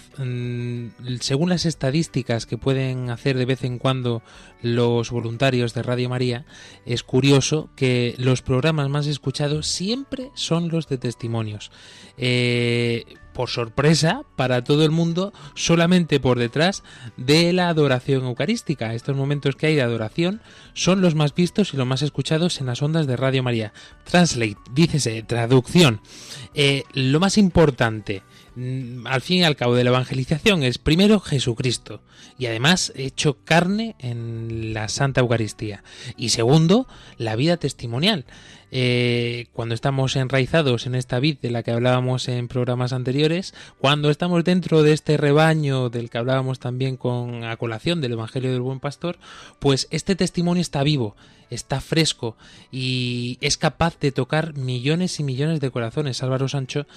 Según las estadísticas que pueden hacer de vez en cuando los voluntarios de Radio María, es curioso que los programas más escuchados siempre son los de testimonios. Eh... Por sorpresa, para todo el mundo, solamente por detrás de la adoración eucarística. Estos momentos que hay de adoración son los más vistos y los más escuchados en las ondas de Radio María. Translate, dícese, traducción. Eh, lo más importante, al fin y al cabo, de la evangelización es primero Jesucristo, y además hecho carne en la Santa Eucaristía. Y segundo, la vida testimonial. Eh, cuando estamos enraizados en esta vid de la que hablábamos en programas anteriores, cuando estamos dentro de este rebaño del que hablábamos también con a colación del Evangelio del Buen Pastor, pues este testimonio está vivo, está fresco y es capaz de tocar millones y millones de corazones, Álvaro Sancho,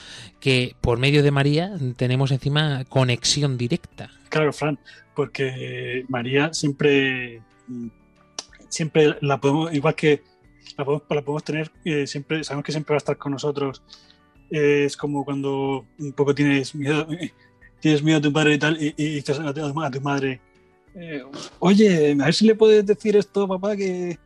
que por medio de María tenemos encima conexión directa. Claro, Fran, porque María siempre, siempre la podemos, igual que La podemos, la podemos tener, eh, siempre sabemos que siempre va a estar con nosotros. Eh, es como cuando un poco tienes miedo, tienes miedo a tu padre y tal, y, y, y a, tu, a tu madre, eh, oye, a ver si le puedes decir esto, papá, que...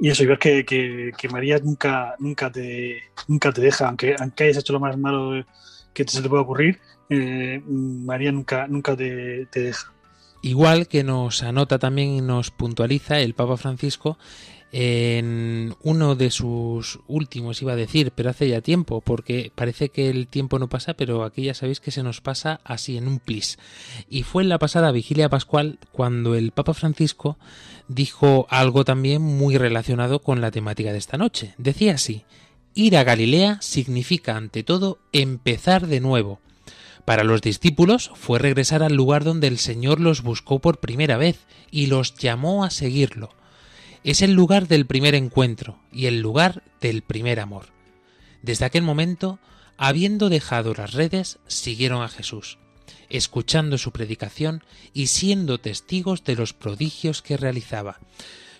Y eso, y ver que, que, que María nunca, nunca, te, nunca te deja, aunque, aunque hayas hecho lo más malo que te, se te pueda ocurrir, eh, María nunca, nunca te, te deja. Igual que nos anota también y nos puntualiza el Papa Francisco en uno de sus últimos, iba a decir, pero hace ya tiempo, porque parece que el tiempo no pasa, pero aquí ya sabéis que se nos pasa así en un plis. Y fue en la pasada vigilia pascual cuando el Papa Francisco dijo algo también muy relacionado con la temática de esta noche. Decía así: ir a Galilea significa ante todo empezar de nuevo. Para los discípulos fue regresar al lugar donde el Señor los buscó por primera vez y los llamó a seguirlo. Es el lugar del primer encuentro y el lugar del primer amor. Desde aquel momento, habiendo dejado las redes, siguieron a Jesús, escuchando su predicación y siendo testigos de los prodigios que realizaba.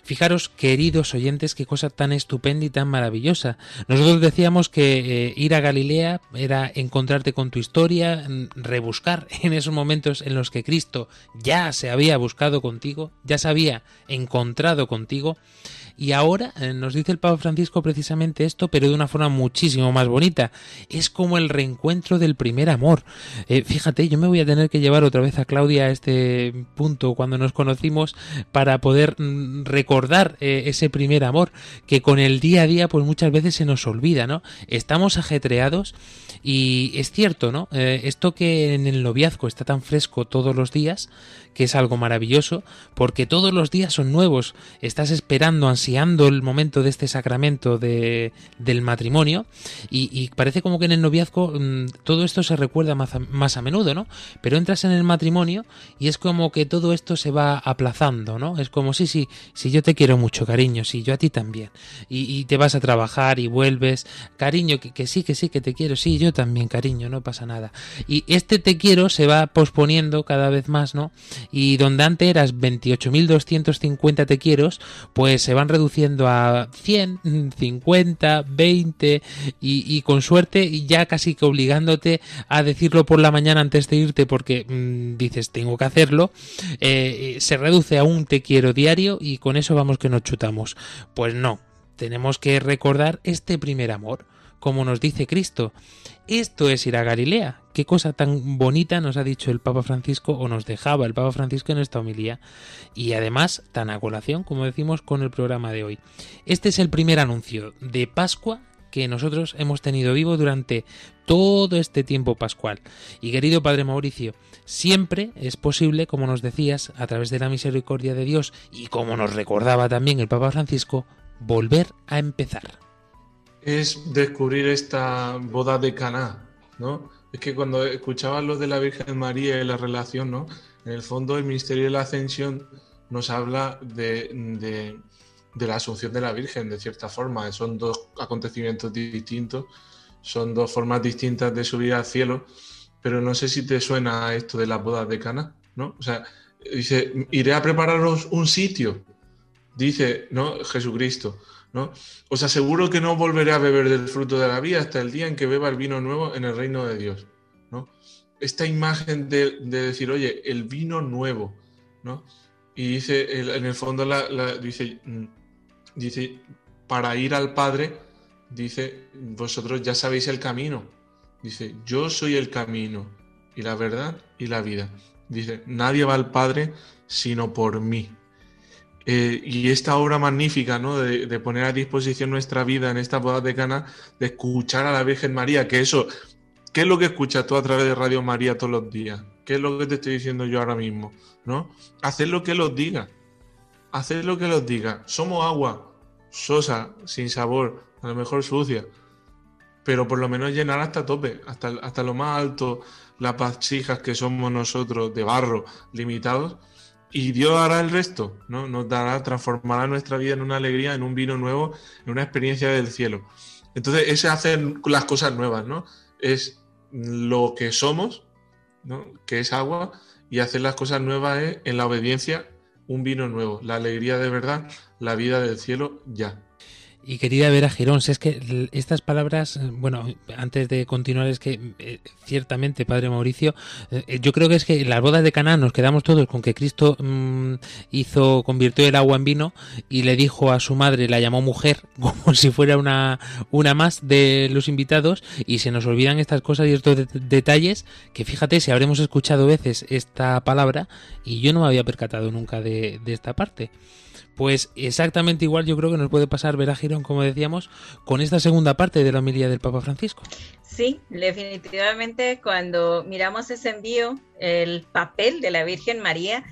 Fijaros, queridos oyentes, qué cosa tan estupenda y tan maravillosa. Nosotros decíamos que eh, ir a Galilea era encontrarte con tu historia, rebuscar en esos momentos en los que Cristo ya se había buscado contigo, ya se había encontrado contigo. Y ahora eh, nos dice el Papa Francisco precisamente esto, pero de una forma muchísimo más bonita. Es como el reencuentro del primer amor. Eh, fíjate, yo me voy a tener que llevar otra vez a Claudia a este punto cuando nos conocimos para poder mm, recordar eh, ese primer amor que con el día a día pues muchas veces se nos olvida, ¿no? Estamos ajetreados y es cierto, ¿no? Eh, esto que en el noviazgo está tan fresco todos los días, que es algo maravilloso, porque todos los días son nuevos. Estás esperando, ansiando el momento de este sacramento de, del matrimonio y, y parece como que en el noviazgo mmm, todo esto se recuerda más a, más a menudo, ¿no? Pero entras en el matrimonio y es como que todo esto se va aplazando, ¿no? Es como, sí, sí, sí, yo te quiero mucho, cariño, sí, yo a ti también. Y, y te vas a trabajar y vuelves, cariño, que, que sí, que sí, que te quiero, sí, yo también, cariño, no pasa nada. Y este te quiero se va posponiendo cada vez más, ¿no? Y donde antes eras veintiocho mil doscientos cincuenta te quieros, pues se van reduciendo a cien, cincuenta, veinte y, y con suerte ya casi que obligándote a decirlo por la mañana antes de irte porque mmm, dices tengo que hacerlo, eh, se reduce a un te quiero diario y con eso vamos que nos chutamos. Pues no, tenemos que recordar este primer amor, como nos dice Cristo. Esto es ir a Galilea. Qué cosa tan bonita nos ha dicho el Papa Francisco, o nos dejaba el Papa Francisco en esta homilía. Y además, tan a colación, como decimos, con el programa de hoy. Este es el primer anuncio de Pascua que nosotros hemos tenido vivo durante todo este tiempo pascual. Y querido Padre Mauricio, siempre es posible, como nos decías, a través de la misericordia de Dios, y como nos recordaba también el Papa Francisco, volver a empezar. Es descubrir esta boda de Caná, ¿no? Es que cuando escuchabas lo de la Virgen María y la relación, ¿no? En el fondo, el misterio de la Ascensión nos habla de, de, de la Asunción de la Virgen, de cierta forma. Son dos acontecimientos distintos, son dos formas distintas de subir al cielo, pero no sé si te suena esto de las bodas de Cana, ¿no? O sea, dice, iré a prepararos un sitio, dice, ¿no? Jesucristo, ¿no? Os aseguro que no volveré a beber del fruto de la vida hasta el día en que beba el vino nuevo en el reino de Dios, ¿no? Esta imagen de, de decir, oye, el vino nuevo, ¿no? Y dice, en el fondo, la, la, dice, dice, para ir al Padre, dice, vosotros ya sabéis el camino. Dice, yo soy el camino y la verdad y la vida. Dice, nadie va al Padre sino por mí. Eh, y esta obra magnífica, ¿no? De, de poner a disposición nuestra vida en esta boda de Cana, de escuchar a la Virgen María, que eso, ¿qué es lo que escuchas tú a través de Radio María todos los días? ¿Qué es lo que te estoy diciendo yo ahora mismo? ¿No? Haced lo que los diga. Haced lo que los diga. Somos agua, sosa, sin sabor, a lo mejor sucia, pero por lo menos llenar hasta tope, hasta, hasta lo más alto, las vasijas que somos nosotros, de barro, limitados, y Dios hará el resto, ¿no? Nos dará, transformará nuestra vida en una alegría, en un vino nuevo, en una experiencia del cielo. Entonces, ese hacer las cosas nuevas, ¿no? Es lo que somos, ¿no? Que es agua, y hacer las cosas nuevas es, en la obediencia, un vino nuevo, la alegría de verdad, la vida del cielo ya. Y querida Vera Girón, si es que estas palabras, bueno, antes de continuar, es que eh, ciertamente, Padre Mauricio, eh, yo creo que es que en las bodas de Caná nos quedamos todos con que Cristo mmm, hizo, convirtió el agua en vino y le dijo a su madre, la llamó mujer, como si fuera una, una más de los invitados, y se nos olvidan estas cosas y estos de- detalles, que fíjate, si habremos escuchado veces esta palabra, y yo no me había percatado nunca de, de esta parte. Pues exactamente igual yo creo que nos puede pasar, Vera Girón, como decíamos, con esta segunda parte de la homilía del Papa Francisco. Sí, definitivamente cuando miramos ese envío, el papel de la Virgen María,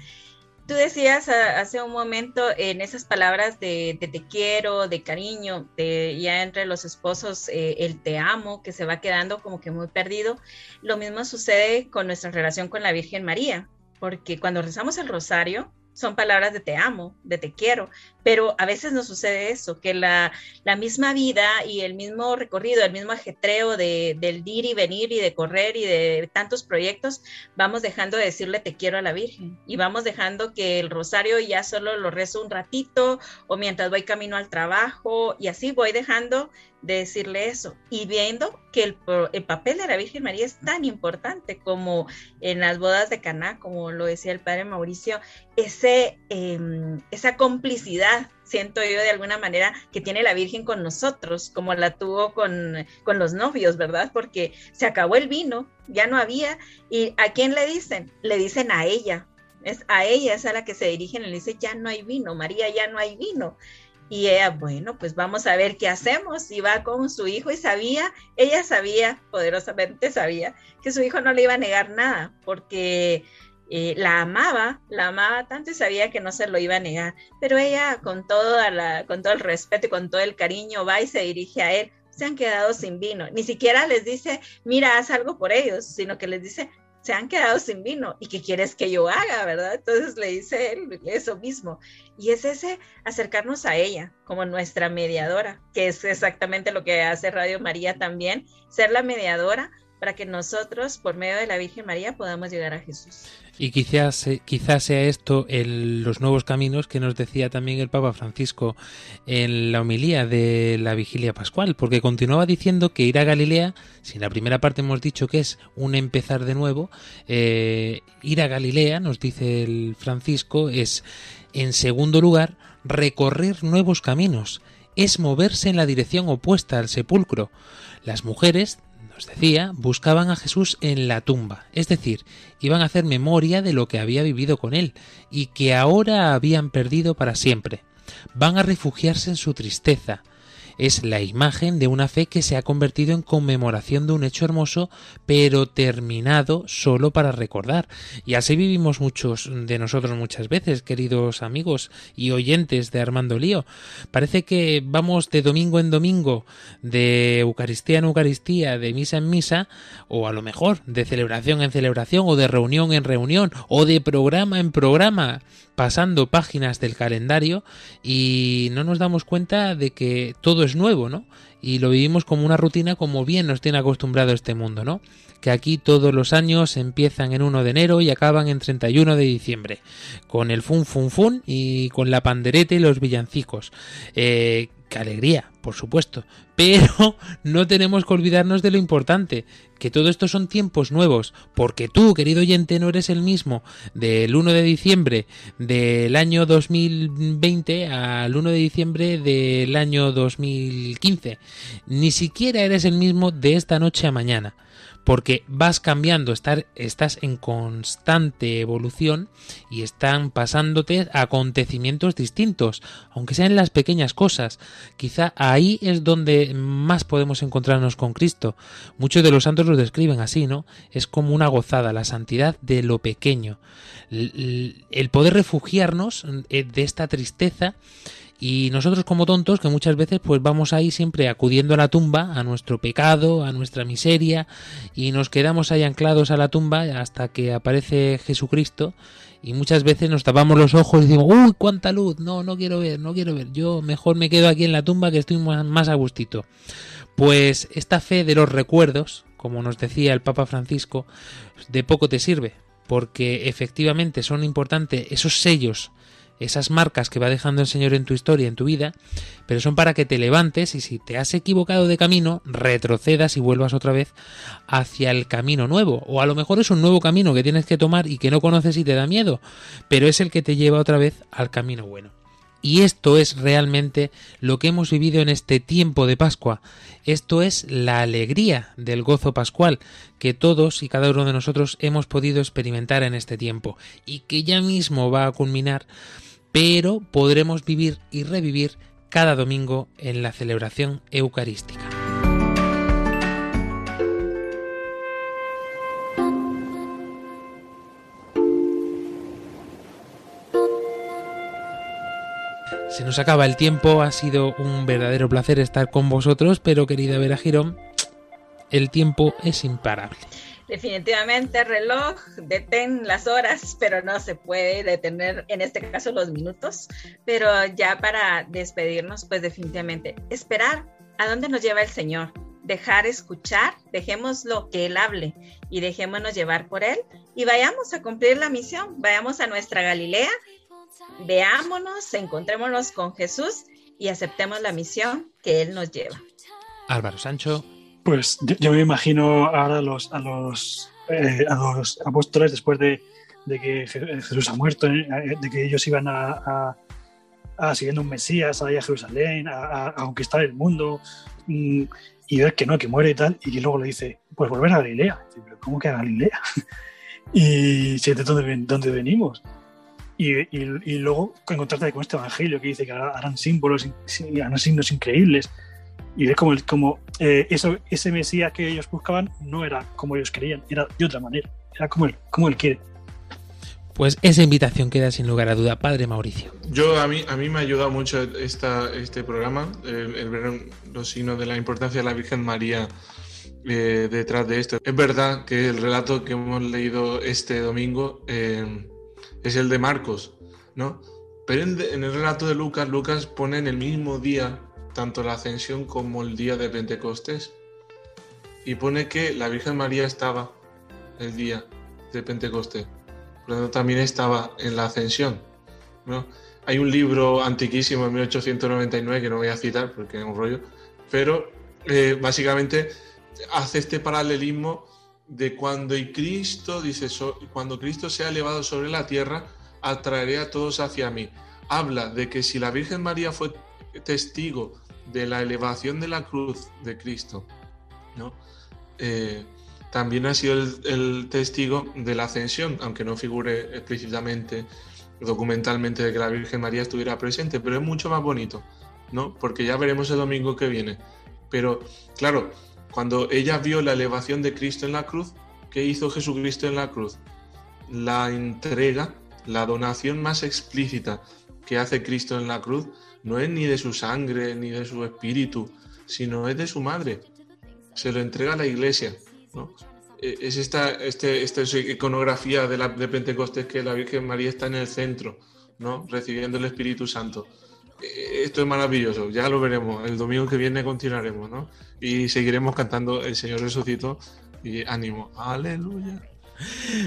tú decías hace un momento en esas palabras de, de te quiero, de cariño, de ya entre los esposos, eh, el te amo, que se va quedando como que muy perdido. Lo mismo sucede con nuestra relación con la Virgen María, porque cuando rezamos el rosario, son palabras de te amo, de te quiero, pero a veces nos sucede eso, que la, la misma vida y el mismo recorrido, el mismo ajetreo de, del ir y venir y de correr y de tantos proyectos, vamos dejando de decirle te quiero a la Virgen y vamos dejando que el rosario ya solo lo rezo un ratito o mientras voy camino al trabajo, y así voy dejando de decirle eso y viendo que el, el papel de la Virgen María es tan importante como en las bodas de Caná, como lo decía el Padre Mauricio, ese, eh, esa complicidad, siento yo de alguna manera, que tiene la Virgen con nosotros, como la tuvo con, con los novios, ¿verdad? Porque se acabó el vino, ya no había, ¿y a quién le dicen? Le dicen a ella, es a ella, es a la que se dirigen, le dice ya no hay vino, María, ya no hay vino. Y ella, bueno, pues vamos a ver qué hacemos, y va con su hijo y sabía, ella sabía, poderosamente sabía, que su hijo no le iba a negar nada, porque eh, la amaba, la amaba tanto y sabía que no se lo iba a negar, pero ella con, toda la, con todo el respeto y con todo el cariño va y se dirige a él, se han quedado sin vino, ni siquiera les dice, mira, haz algo por ellos, sino que les dice, se han quedado sin vino, ¿y qué quieres que yo haga, verdad? Entonces le dice él eso mismo, y es ese acercarnos a ella como nuestra mediadora, que es exactamente lo que hace Radio María también, ser la mediadora para que nosotros, por medio de la Virgen María, podamos llegar a Jesús. Y quizás, eh, quizás sea esto el, los nuevos caminos que nos decía también el Papa Francisco en la homilía de la Vigilia Pascual, porque continuaba diciendo que ir a Galilea, si en la primera parte hemos dicho que es un empezar de nuevo, eh, ir a Galilea, nos dice el Francisco, es, en segundo lugar, recorrer nuevos caminos, es moverse en la dirección opuesta al sepulcro. Las mujeres, nos decía, buscaban a Jesús en la tumba, es decir, iban a hacer memoria de lo que había vivido con él y que ahora habían perdido para siempre. Van a refugiarse en su tristeza. Es la imagen de una fe que se ha convertido en conmemoración de un hecho hermoso, pero terminado solo para recordar. Y así vivimos muchos de nosotros muchas veces, queridos amigos y oyentes de Armando Lío. Parece que vamos de domingo en domingo, de Eucaristía en Eucaristía, de misa en misa, o a lo mejor de celebración en celebración, o de reunión en reunión, o de programa en programa, pasando páginas del calendario, y no nos damos cuenta de que todo es nuevo, ¿no? y lo vivimos como una rutina, como bien nos tiene acostumbrado este mundo, ¿no? Que aquí todos los años empiezan en uno de enero y acaban en treinta y uno de diciembre, con el fun fun fun y con la pandereta y los villancicos. Eh, ¡Qué alegría, por supuesto! Pero no tenemos que olvidarnos de lo importante, que todo esto son tiempos nuevos, porque tú, querido oyente, no eres el mismo del uno de diciembre del año dos mil veinte al uno de diciembre del año dos mil quince. Ni siquiera eres el mismo de esta noche a mañana, porque vas cambiando, estar, estás en constante evolución y están pasándote acontecimientos distintos, aunque sean las pequeñas cosas. Quizá ahí es donde más podemos encontrarnos con Cristo. Muchos de los santos los describen así, ¿no? Es como una gozada, la santidad de lo pequeño. El poder refugiarnos de esta tristeza. Y nosotros como tontos, que muchas veces pues vamos ahí siempre acudiendo a la tumba, a nuestro pecado, a nuestra miseria, y nos quedamos ahí anclados a la tumba hasta que aparece Jesucristo, y muchas veces nos tapamos los ojos y decimos, ¡uy, cuánta luz! No, no quiero ver, no quiero ver, yo mejor me quedo aquí en la tumba que estoy más a gustito. Pues esta fe de los recuerdos, como nos decía el Papa Francisco, de poco te sirve, porque efectivamente son importantes esos sellos, esas marcas que va dejando el Señor en tu historia, en tu vida, pero son para que te levantes y si te has equivocado de camino, retrocedas y vuelvas otra vez hacia el camino nuevo. O a lo mejor es un nuevo camino que tienes que tomar y que no conoces y te da miedo, pero es el que te lleva otra vez al camino bueno. Y esto es realmente lo que hemos vivido en este tiempo de Pascua. Esto es la alegría del gozo pascual que todos y cada uno de nosotros hemos podido experimentar en este tiempo y que ya mismo va a culminar, pero podremos vivir y revivir cada domingo en la celebración eucarística. Se nos acaba el tiempo, ha sido un verdadero placer estar con vosotros, pero querida Vera Girón, el tiempo es imparable. Definitivamente, reloj, detén las horas, pero no se puede detener, en este caso, los minutos. Pero ya para despedirnos, pues definitivamente, esperar a dónde nos lleva el Señor, dejar escuchar, dejemos lo que Él hable y dejémonos llevar por Él y vayamos a cumplir la misión, vayamos a nuestra Galilea, veámonos, encontrémonos con Jesús y aceptemos la misión que Él nos lleva. Álvaro Sancho. Pues yo, yo me imagino ahora a los, a los, eh, a los apóstoles después de, de que Jesús ha muerto, eh, de que ellos iban a, a, a siguiendo un Mesías a Jerusalén, a, a, a conquistar el mundo, mmm, y ver que no, que muere y tal, y que luego le dice, pues volver a Galilea. Y dice, ¿pero cómo que a Galilea? Y si ¿de dónde, dónde venimos? Y, y, y luego encontrarte con este evangelio que dice que harán símbolos, harán signos increíbles. Y ver como, como eh, eso, ese Mesías que ellos buscaban no era como ellos creían, era de otra manera, era como él, como él quiere. Pues esa invitación queda sin lugar a duda, Padre Mauricio. Yo, a mí, a mí me ha ayudado mucho esta, este programa, el, el ver los signos de la importancia de la Virgen María eh, detrás de esto. Es verdad que el relato que hemos leído este domingo eh, es el de Marcos, ¿no? Pero en, en el relato de Lucas, Lucas pone en el mismo día tanto la ascensión como el día de Pentecostés, y pone que la Virgen María estaba el día de Pentecostés, pero también estaba en la ascensión, ¿no? Hay un libro antiquísimo de mil ochocientos noventa y nueve que no voy a citar porque es un rollo, pero eh, básicamente hace este paralelismo de cuando y Cristo dice so, cuando Cristo sea elevado sobre la tierra atraeré a todos hacia mí. Habla de que si la Virgen María fue testigo de la elevación de la cruz de Cristo, ¿no? Eh, también ha sido el, el testigo de la ascensión, aunque no figure explícitamente, documentalmente, de que la Virgen María estuviera presente, pero es mucho más bonito, ¿no? Porque ya veremos el domingo que viene. Pero, claro, cuando ella vio la elevación de Cristo en la cruz, ¿qué hizo Jesucristo en la cruz? La entrega, la donación más explícita que hace Cristo en la cruz, no es ni de su sangre, ni de su espíritu, sino es de su madre. Se lo entrega a la iglesia, ¿no? Es esta, este, esta iconografía de, la, de Pentecostés, que la Virgen María está en el centro, ¿no? Recibiendo el Espíritu Santo. esto es maravilloso, ya lo veremos, el domingo que viene continuaremos, ¿no? Y seguiremos cantando El Señor resucitó y ánimo, aleluya.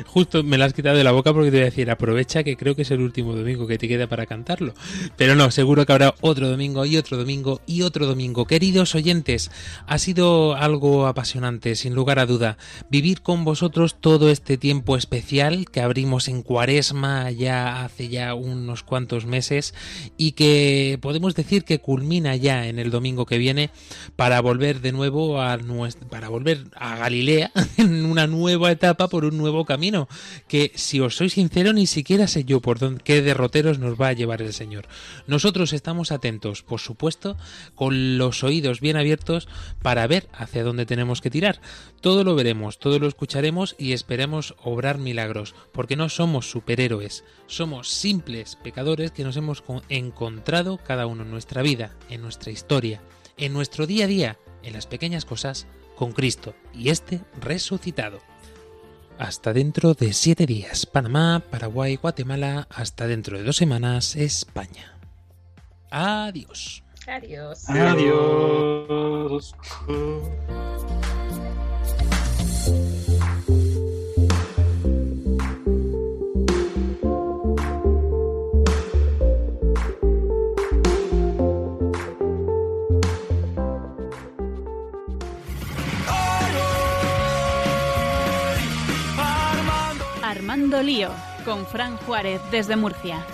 Justo me la has quitado de la boca porque te voy a decir, aprovecha que creo que es el último domingo que te queda para cantarlo. Pero no, seguro que habrá otro domingo y otro domingo y otro domingo. Queridos oyentes, ha sido algo apasionante, sin lugar a duda, vivir con vosotros todo este tiempo especial que abrimos en Cuaresma ya hace ya unos cuantos meses y que podemos decir que culmina ya en el domingo que viene para volver de nuevo a nuestra, para volver a Galilea en una nueva etapa por un nuevo camino, que si os soy sincero ni siquiera sé yo por dónde, qué derroteros nos va a llevar el Señor. Nosotros estamos atentos, por supuesto, con los oídos bien abiertos para ver hacia dónde tenemos que tirar. Todo lo veremos, todo lo escucharemos y esperemos obrar milagros, porque no somos superhéroes, somos simples pecadores que nos hemos encontrado cada uno en nuestra vida, en nuestra historia, en nuestro día a día, en las pequeñas cosas, con Cristo y este resucitado. Hasta dentro de siete días. Panamá, Paraguay, Guatemala. Hasta dentro de dos semanas, España. Adiós. Adiós. Adiós. Armando Lío, con Fran Juárez desde Murcia.